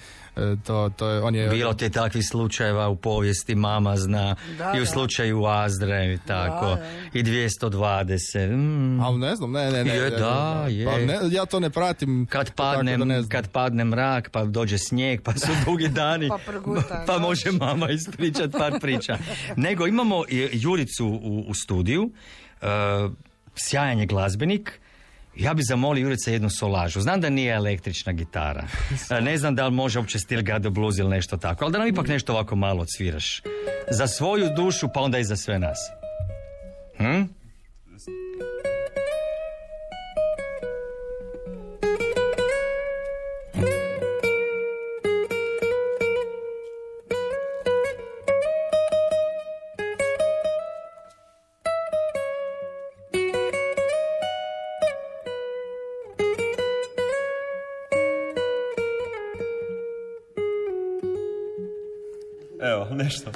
to, to je, on je... Bilo ti takvih slučajeva u povijesti, mama zna, da, i u slučaju Azre i tako, da, i dvjesto dvadeset. Mm. Ali ne znam, ne, ne, ne. Je, da, je. Pa ne, ja to ne pratim. Kad padne, ne kad padne mrak, pa dođe snijeg, pa su dugi dani, pa, prguta, pa može mama ispričat par priča. Nego imamo Juricu u, u studiju, uh, sjajan je glazbenik. Ja bih zamolio Jurica jednu solažu. Znam da nije električna gitara. Ne znam da li može uopće stil Gado Blues ili nešto tako, ali da nam ipak nešto ovako malo odsviraš. Za svoju dušu, pa onda i za sve nas. Hm? Nešto.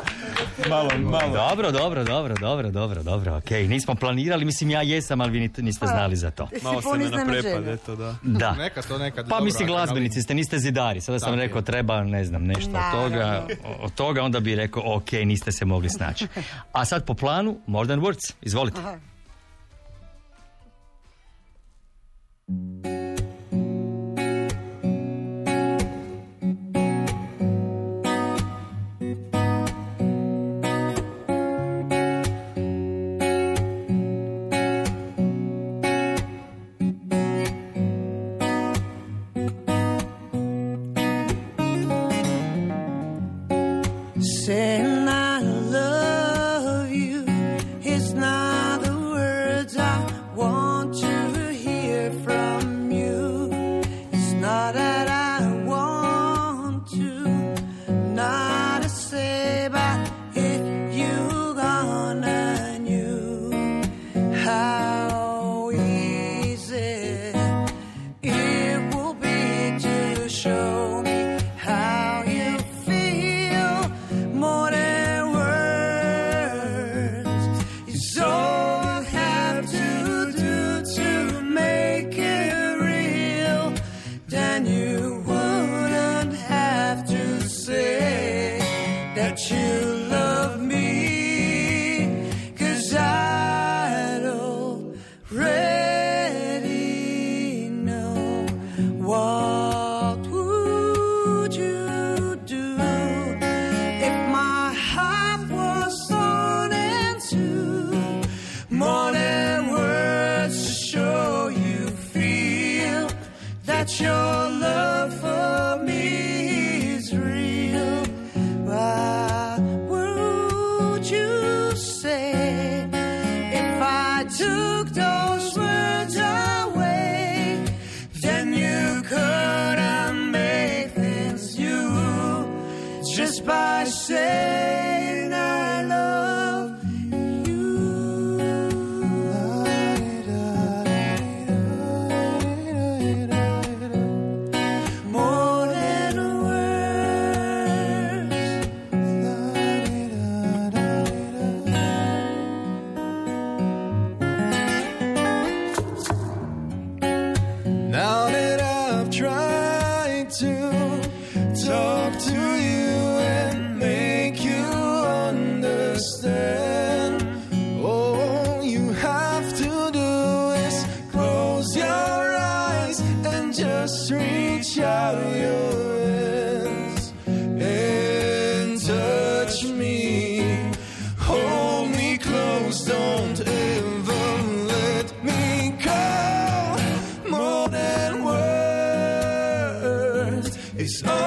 Malo, malo. Dobro, dobro, dobro, dobro, dobro, dobro, okej. Okay. Nismo planirali, mislim ja jesam, ali vi niste znali za to. Malo se mi naprepad, eto, da. Da. Nekad to, nekad. Pa mislim glazbenici ste, niste zidari. Sada sam rekao treba, ne znam, nešto od toga, od toga, onda bi rekao, okej, niste se mogli snaći. A sad po planu, More Than Words, izvolite. Aha. You just by saying I love you. More than words. Now that I've tried to talk to you and make you understand, all you have to do is close your eyes and just reach out your hands and touch me, hold me close, don't ever let me go. More than words is all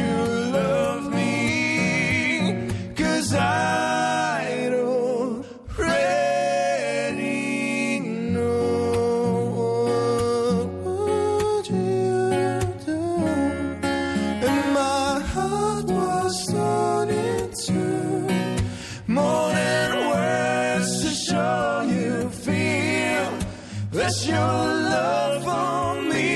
you love me, 'cause I already know what you do, and my heart was torn in two. More than words to show you feel that your love for me.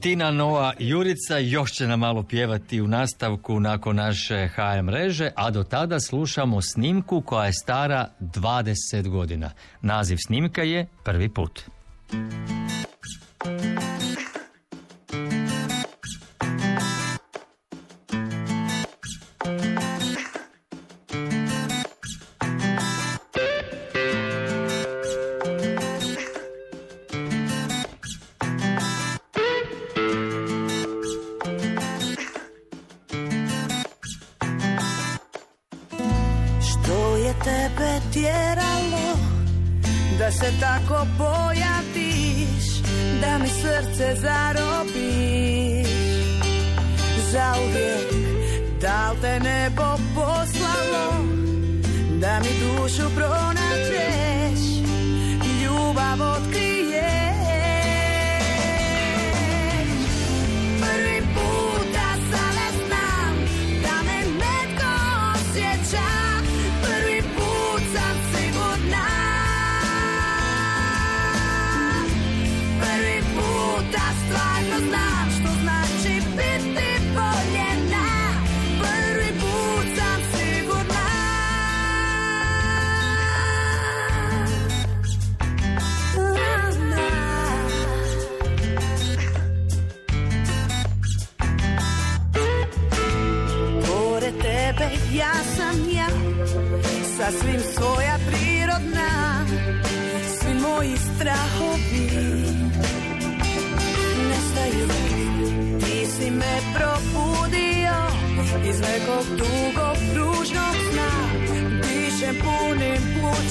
Tina, Noa, Jurica još će nam malo pjevati u nastavku nakon naše ha em mreže, a do tada slušamo snimku koja je stara dvadeset godina. Naziv snimka je Prvi put.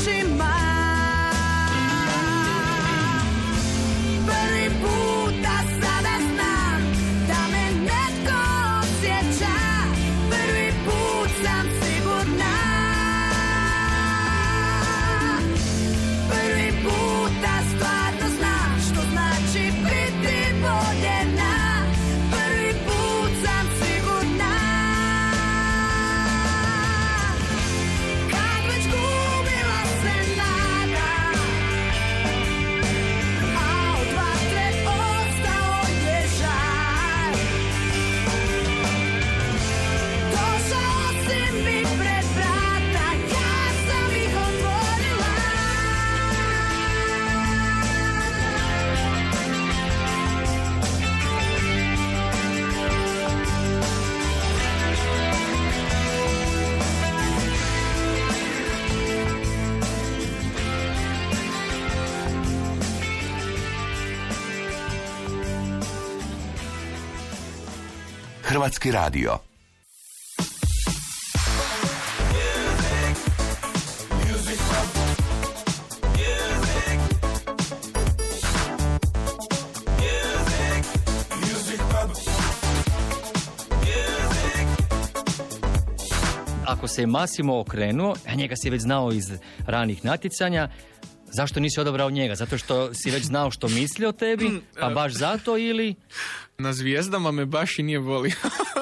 Tonight. Hrvatski radio. Ako se je Masimo okrenuo, a njega si već znao iz ranih natjecanja, zašto nisi odabrao njega? Zato što si već znao što misli o tebi, pa baš zato ili... Na Zvijezdama me baš i nije volio.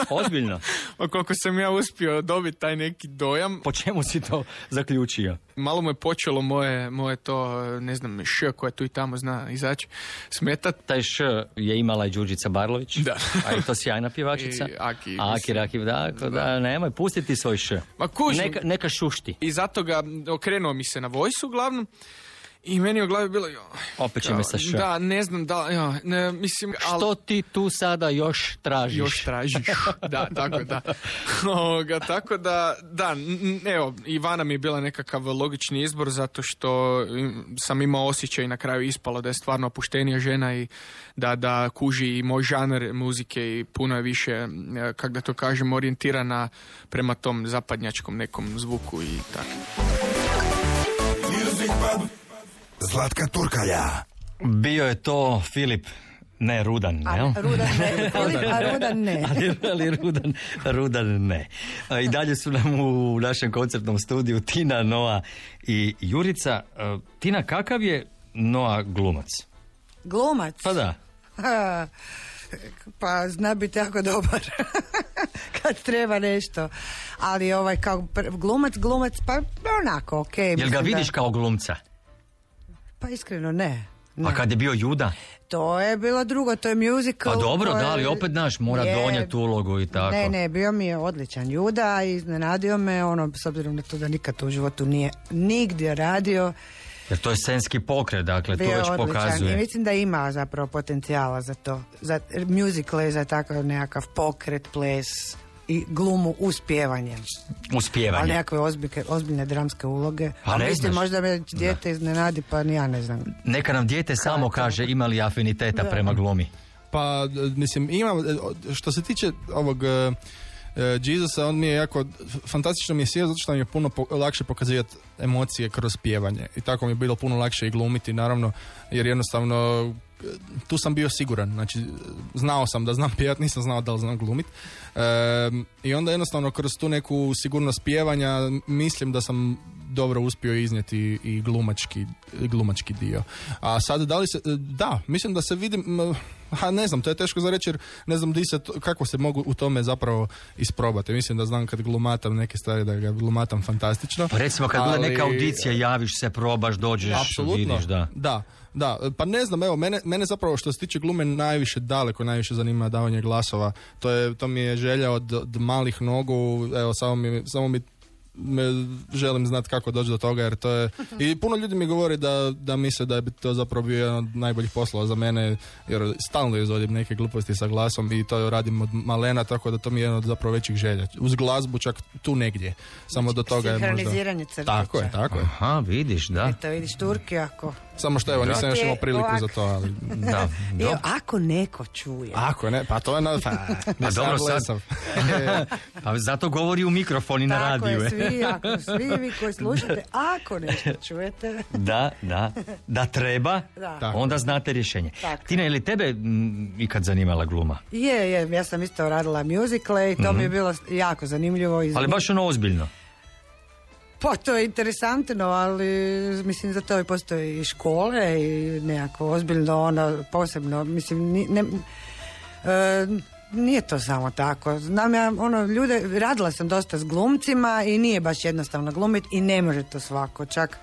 Ozbiljno? O koliko sam ja uspio dobiti taj neki dojam. Po čemu si to zaključio? Malo mu je počelo moje, moje to, ne znam, š koje tu i tamo zna izaći, smetat. Taj š je imala i Đuđica Barlović. Da. A je to sjajna pjevačica. I Aki. Aki, Rakiv, da, da. da. Nemoj, pustiti svoj š. Ma kužim. Neka, neka šušti. I zato ga okrenuo mi se na Voice uglavnom. I meni u glavi bilo... Jo, opet će me sa šo. Da, ne znam da... Jo, ne, mislim, al... Što ti tu sada još tražiš? Još tražiš, da, tako da. Ovoga, tako da, da, n- evo, Ivana mi je bila nekakav logični izbor, zato što sam imao osjećaj i na kraju ispalo da je stvarno opuštenija žena i da, da kuži i moj žanar muzike i puno je više, kak da to kažem, orijentirana prema tom zapadnjačkom nekom zvuku i tako. Music Pub Zlatka Turkalja. Bio je to Filip, ne, Rudan, ne? A, Rudan ne, Filip, a Rudan ne. ali, ali Rudan, Rudan ne. I dalje su nam u našem koncertnom studiju Tina, Noa i Jurica. Tina, kakav je Noa glumac? Glumac? Pa da. Ha, pa zna biti jako dobar. Kad treba nešto. Ali ovaj kao glumac, glumac, pa onako, okej. Okay, jel ga vidiš da... kao glumca? Pa iskreno ne, ne. A kad je bio Juda? To je bilo drugo, to je musical. Pa dobro, koje... da, ali opet naš mora je... donijeti ulogu i tako. Ne, ne, bio mi je odličan Juda i iznenadio me, ono, s obzirom na to da nikad to u životu nije nigdje radio. Jer to je scenski pokret, dakle, bio to već odličan. Pokazuje. I mislim da ima zapravo potencijala za to. Za musical je za takav nekakav pokret, ples i glumu uspjevanje. Uspjevanje. Ali nekakve ozbiljke, ozbiljne dramske uloge. Pa ne znaš. Možda me dijete iznenadi, pa ni ja ne znam. Neka nam dijete samo kaže ima li afiniteta da. Prema glumi. Pa, mislim, imam, što se tiče ovog... Jezusa, on mi je jako fantastično mi je sjeo zato što mi je puno po, lakše pokazivati emocije kroz pjevanje i tako mi je bilo puno lakše i glumiti naravno jer jednostavno tu sam bio siguran, znači znao sam da znam pjevati, nisam znao da li znam glumiti e, i onda jednostavno kroz tu neku sigurnost pjevanja mislim da sam dobro uspio iznijeti i glumački, glumački dio. A sad da li se, da, mislim da se vidim, a ne znam, to je teško za reći jer ne znam di se to, kako se mogu u tome zapravo isprobati. Mislim da znam kad glumatam neke stvari da ga glumatam fantastično. Pa recimo kad bude ali... neka audicija, javiš se, probaš, dođeš, apsolutno, vidiš, da. Da. Da, pa ne znam, evo, mene, mene zapravo što se tiče glume najviše daleko, najviše zanima davanje glasova. To, je, to mi je želja od, od malih nogu, evo, samo mi, samo mi me želim znati kako doći do toga jer to je, i puno ljudi mi govori da, da misle da bi to zapravo bio jedan od najboljih poslova za mene jer stalno izvodim neke gluposti sa glasom i to radim od malena, tako da to mi je jedan od zapravo većih želja. Uz glazbu čak tu negdje, samo do toga je možda... Sinhroniziranje crvića. Tako je, tako je. Aha, vidiš, da. Eto, vidiš Turki ako... Samo što evo, nisam Rote, još imao priliku ovak. Za to, ali... Da. Evo, ako neko čuje... Ako ne, pa to je... Na, pa, pa dobro sad. Pa zato govori u mikrofon i na radiju. Tako je, svi, ako svi vi koji slušate, ako nešto čujete... Da, da, da treba, da. Onda znate rješenje. Tako. Tina, je li tebe m, ikad zanimala gluma? Je, je, ja sam isto radila mjuzikle i to mm-hmm. mi je bilo jako zanimljivo. I ali baš ono ozbiljno? Pa to je interesantno, ali mislim za to i postoje i škole i nekako ozbiljno ono posebno, mislim ni, ne, e, nije to samo tako. Znam ja, ono, ljude, radila sam dosta s glumcima i nije baš jednostavno glumiti i ne može to svako, čak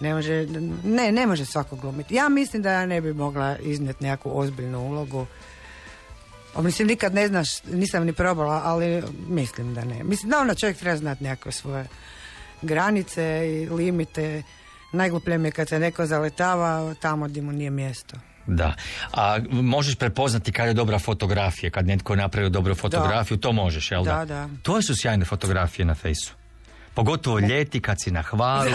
ne može, ne, ne može svako glumiti. Ja mislim da ja ne bi mogla iznijeti nekakvu ozbiljnu ulogu. Mislim, nikad ne znaš, nisam ni probala, ali mislim da ne. Mislim da ono čovjek treba znati nekakve svoje granice i limite. Najgluplje mi je kad se neko zaletava tamo gdje mu nije mjesto. Da. A možeš prepoznati kada je dobra fotografija, kad netko je napravio dobru fotografiju, da. To možeš, jel da? Da, da. To su sjajne fotografije na fejsu. Pogotovo ljeti kad si na hvalu,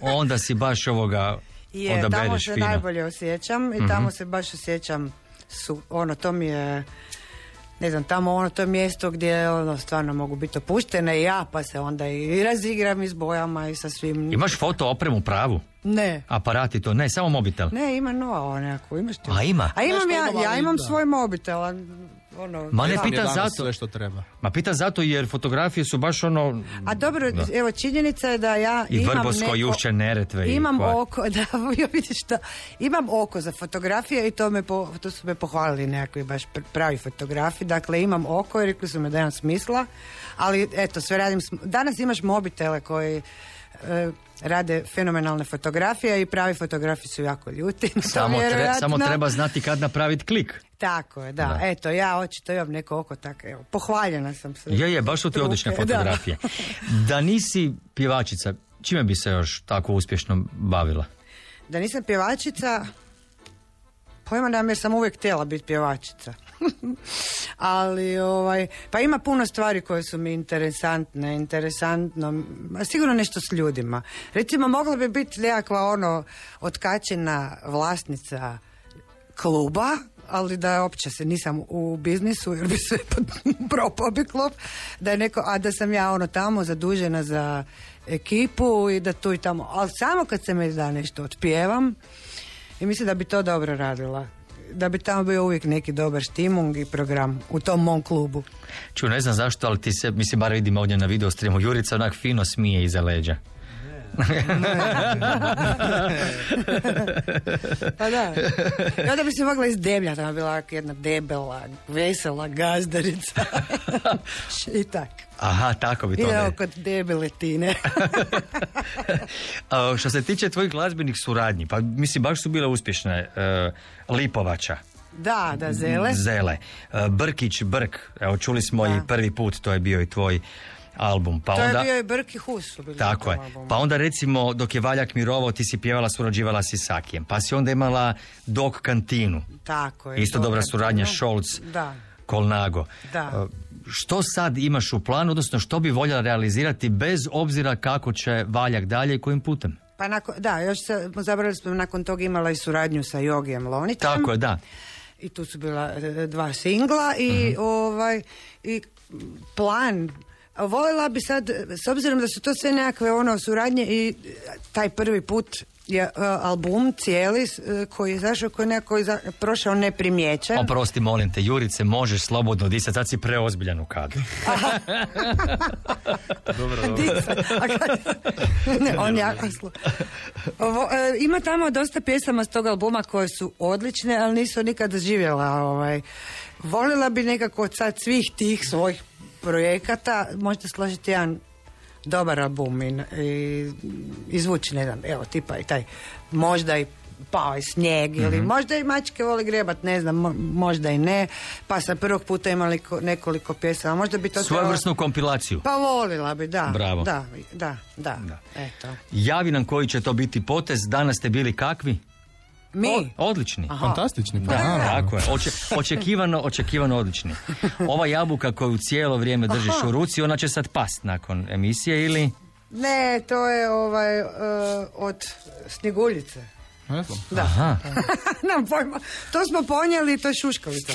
onda si baš ovoga je, onda bereš fino. Tamo se fino. Najbolje osjećam i tamo mm-hmm. se baš osjećam su, ono, to mi je ne znam, tamo ono to je mjesto gdje ono, stvarno mogu biti opuštene i ja, pa se onda i razigram i s bojama i sa svim. Imaš foto opremu pravu? Ne. Aparati to, ne, samo mobitel? Ne, ima Noa nekako, imaš ti. A ima? A imam ja, ja imam svoj mobitel, a... Ono, ma ne pitan zato što treba. Ma pitan zato jer fotografije su baš ono. A dobro, da. Evo činjenica je da ja i imam Vrbovsko, Jušće, Neretve. Imam i oko, da, ja vidiš šta. Imam oko za fotografije i to me po, to su me pohvalili nekakvi baš pravi fotografi. Dakle, imam oko i rekli su mi da imam smisla, ali eto, sve radim. Danas imaš mobitele koji e, rade fenomenalne fotografije i pravi fotografi su jako ljuti. Samo, tre, samo treba znati kad napraviti klik. Tako je, da. da. Eto, ja očito imam neko oko tako, evo, pohvaljena sam se. Je, je, baš su ti odlične fotografije. Da. Da nisi pjevačica, čime bi se još tako uspješno bavila? Da nisam pjevačica, pojma nemam jer sam uvijek htjela biti pjevačica. Ali, ovaj, pa ima puno stvari koje su mi interesantne, interesantno, sigurno nešto s ljudima. Recimo, mogla bi biti nekakva ono, otkačena vlasnica kluba, ali da opće se nisam u biznisu jer bi sve propao bi klop, da je neko, a da sam ja ono tamo zadužena za ekipu i da tu i tamo, ali samo kad se me da nešto otpjevam i mislim da bi to dobro radila, da bi tamo bio uvijek neki dobar štimung i program u tom mom klubu. Ču, ne znam zašto, ali ti se, mislim, bar vidim ovdje na video streamu, Jurica onak fino smije iza leđa. Pa da. I onda bi se mogla izdebljati, ona bila jedna debela, vesela gazdarica. I tako. Aha, tako bi to. Idemo kod debele Tine. A, što se tiče tvojih glazbenih suradnji, pa mislim baš su bile uspješne. Uh, Lipovača. Da, da, Zele. Zele. Uh, Brkić, Brk. Evo, čuli smo da. I prvi put, to je bio i tvoj album. Pa to onda, je bio i Brki Hus. Tako je. Album. Pa onda recimo dok je Valjak mirovao ti si pjevala, surađivala s Isakijem. Pa si onda imala Dok kantinu. Tako je. Isto dobra kantinu. Suradnja Scholz, da. Kolnago. Da. Što sad imaš u planu, odnosno što bi voljela realizirati bez obzira kako će Valjak dalje i kojim putem? Pa nakon, da, još smo zabrali smo nakon toga imala i suradnju sa Jogijem Lonićem. Tako je, da. I tu su bila dva singla i, uh-huh. ovaj, i plan... Voljela bi sad, s obzirom da su to sve nekakve ono suradnje i taj prvi put je uh, album cijeli uh, koji je zašao, koji je nekako iza, prošao neprimijećen. Oprosti, molim te, Jurice, možeš slobodno disati, sad si preozbiljan u kadru. Dobro, dobro. Ne, on jako slo... Ovo, uh, ima tamo dosta pjesama s tog albuma koje su odlične, ali nisu nikada živjela. Ovaj. Voljela bi nekako od sad svih tih svojih projekata, možete složiti jedan dobar album i, i izvući, ne znam, evo, tipa i taj, možda i pao i snijeg, mm-hmm. ili možda i mačke vole grebat, ne znam, mo, možda i ne, pa sa prvog puta imali ko, nekoliko pjesama, možda bi to... Svojevrsnu kompilaciju. Pa volila bi, da. Bravo. Da, da, da, da. Eto. Javi nam koji će to biti potez, danas ste bili kakvi? Mi? O, odlični. Aha. Fantastični. Pa. Da, tako je. Oče, očekivano, očekivano odlični. Ova jabuka koju cijelo vrijeme držiš Aha. u ruci, ona će sad past nakon emisije ili? Ne, to je ovaj, uh, od Sniguljice. Da. Aha. Nam pojma. To smo ponijeli, to je šuškalica.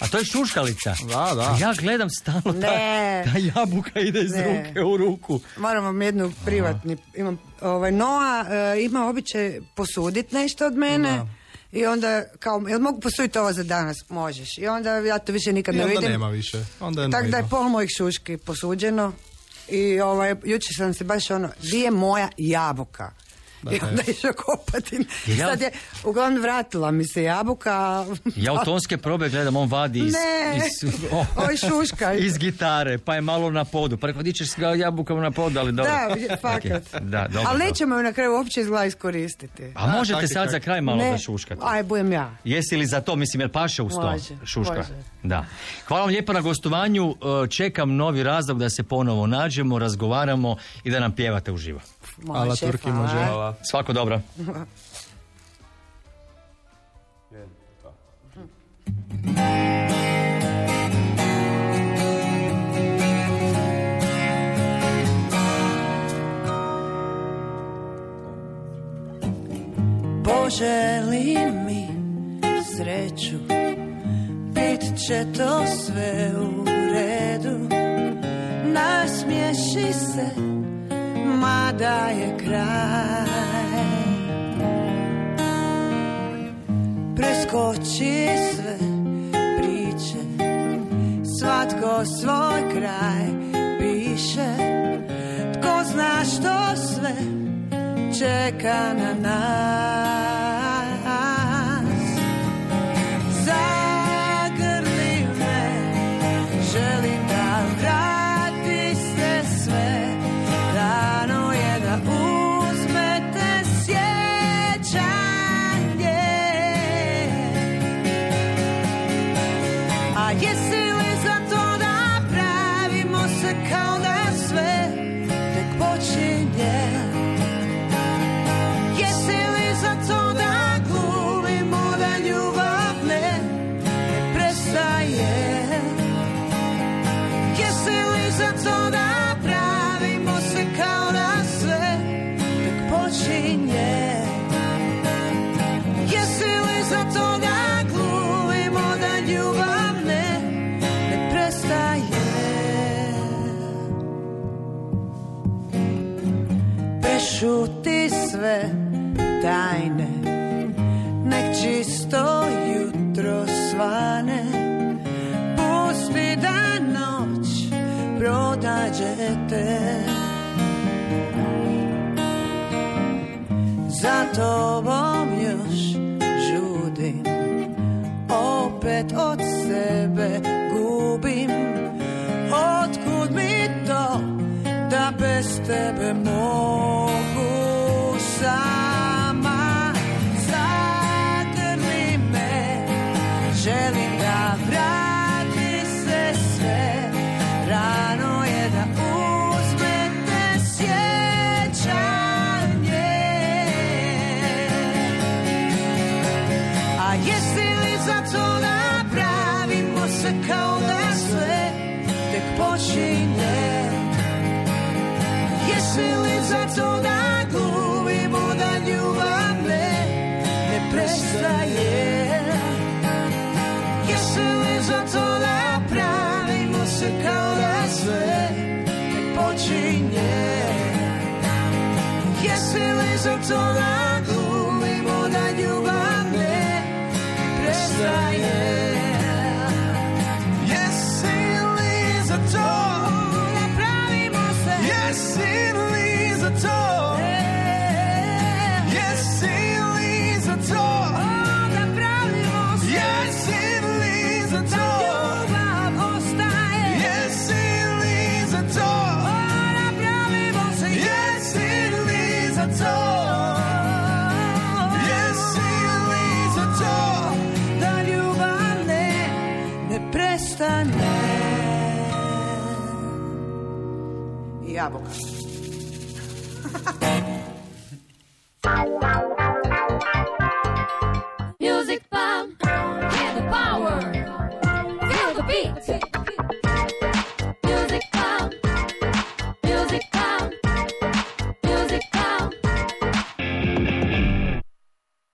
A to je šuškalica? Da, da. Ja gledam stalno, ta, ta jabuka ide iz ne. ruke u ruku. Moram vam jednu privatni, imam, ovaj, Noa uh, ima običaj posuditi nešto od mene. Da. I onda, kao, jel mogu posuditi ovo za danas? Možeš. I onda ja to više nikad I ne vidim. I onda nema više. Tako da je pol mojih šuški posuđeno. I ovaj, jučer sam se baš ono, gdje je moja jabuka? I onda išao kopati. Ja... Sad je, uglavnom vratila mi se jabuka. Ja u tonske probe gledam, on vadi iz, iz, oh, iz gitare, pa je malo na podu. Pa rekao, di ćeš jabuka na podu, ali dobro. Da, fakat. Okay. Da, dobro, ali nećemo ju na kraju uopće izgleda iskoristiti. A, A možete taki, sad taki. Za kraj malo ne. Da šuškati. Aj, budem ja. Jesi li za to, mislim, jer paše uz to šuška? Može. Da. Hvala vam lijepo na gostovanju. Čekam novi razlog da se ponovo nađemo, razgovaramo i da nam pjevate uživo. Ala Turki može. Svako dobro. Poželi mi sreću, bit bit će to sve u redu. Nasmiješi se, mada je kraj. Preskoči sve priče, svatko svoj kraj piše. Tko zna što sve čeka na nas. Šuti sve tajne, nek čisto jutro svane, pusti da noć pronađete. Za tobom još žudim, opet od sebe gubim, otkud mi to da bez tebe mogu. Sama zagrli me, želim da vrati se sve, rano je da uzme te sjećanje. A jesi li za to da pravimo se kao da sve tek počinje? Jesi li za to da jesi li za to da pravimo se kao da sve tek počinje? Jesi li za to da glumimo da ljubav ne prestaje? Jesi li za to da pravimo se? Jesi li za to? Jabuka. Music Pub, have the power, feel the beat.